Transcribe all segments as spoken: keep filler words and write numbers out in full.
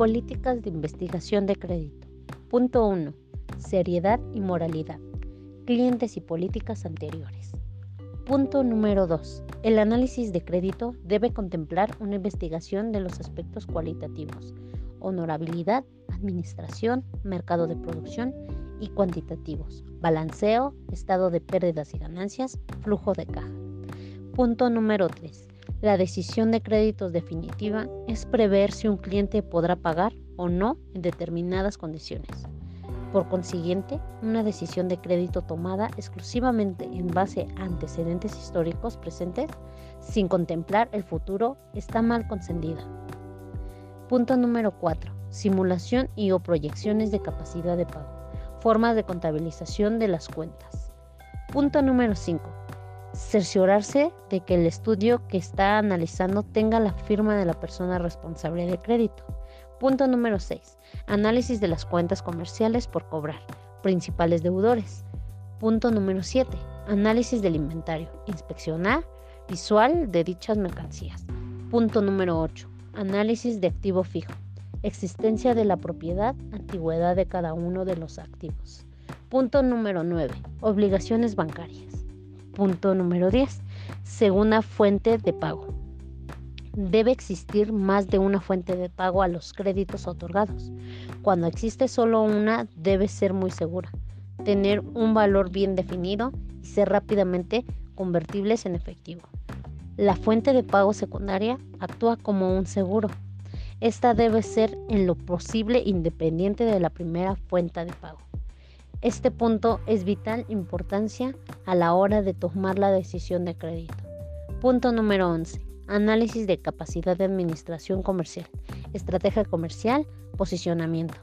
Políticas de investigación de crédito. Punto uno. Seriedad y moralidad. Clientes y políticas anteriores. Punto número dos. El análisis de crédito debe contemplar una investigación de los aspectos cualitativos: honorabilidad, administración, mercado de producción y cuantitativos: balanceo, estado de pérdidas y ganancias, flujo de caja. Punto número tres. La decisión de créditos definitiva es prever si un cliente podrá pagar o no en determinadas condiciones. Por consiguiente, una decisión de crédito tomada exclusivamente en base a antecedentes históricos presentes, sin contemplar el futuro, está mal concebida. Punto número cuatro. Simulación y o proyecciones de capacidad de pago. Formas de contabilización de las cuentas. Punto número cinco. Cerciorarse de que el estudio que está analizando tenga la firma de la persona responsable de crédito. Punto número seis. Análisis de las cuentas comerciales por cobrar, principales deudores. Punto número siete. Análisis del inventario, inspeccionar, visual de dichas mercancías. Punto número ocho. Análisis de activo fijo, existencia de la propiedad, antigüedad de cada uno de los activos. Punto número nueve. Obligaciones bancarias. Punto número diez. Segunda fuente de pago. Debe existir más de una fuente de pago a los créditos otorgados. Cuando existe solo una, debe ser muy segura, tener un valor bien definido y ser rápidamente convertibles en efectivo. La fuente de pago secundaria actúa como un seguro. Esta debe ser en lo posible independiente de la primera fuente de pago. Este punto es vital importancia a la hora de tomar la decisión de crédito. Punto número once. Análisis de capacidad de administración comercial, estrategia comercial, posicionamiento.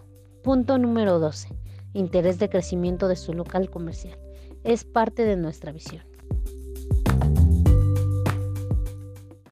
Punto número doce. Interés de crecimiento de su local comercial. Es parte de nuestra visión.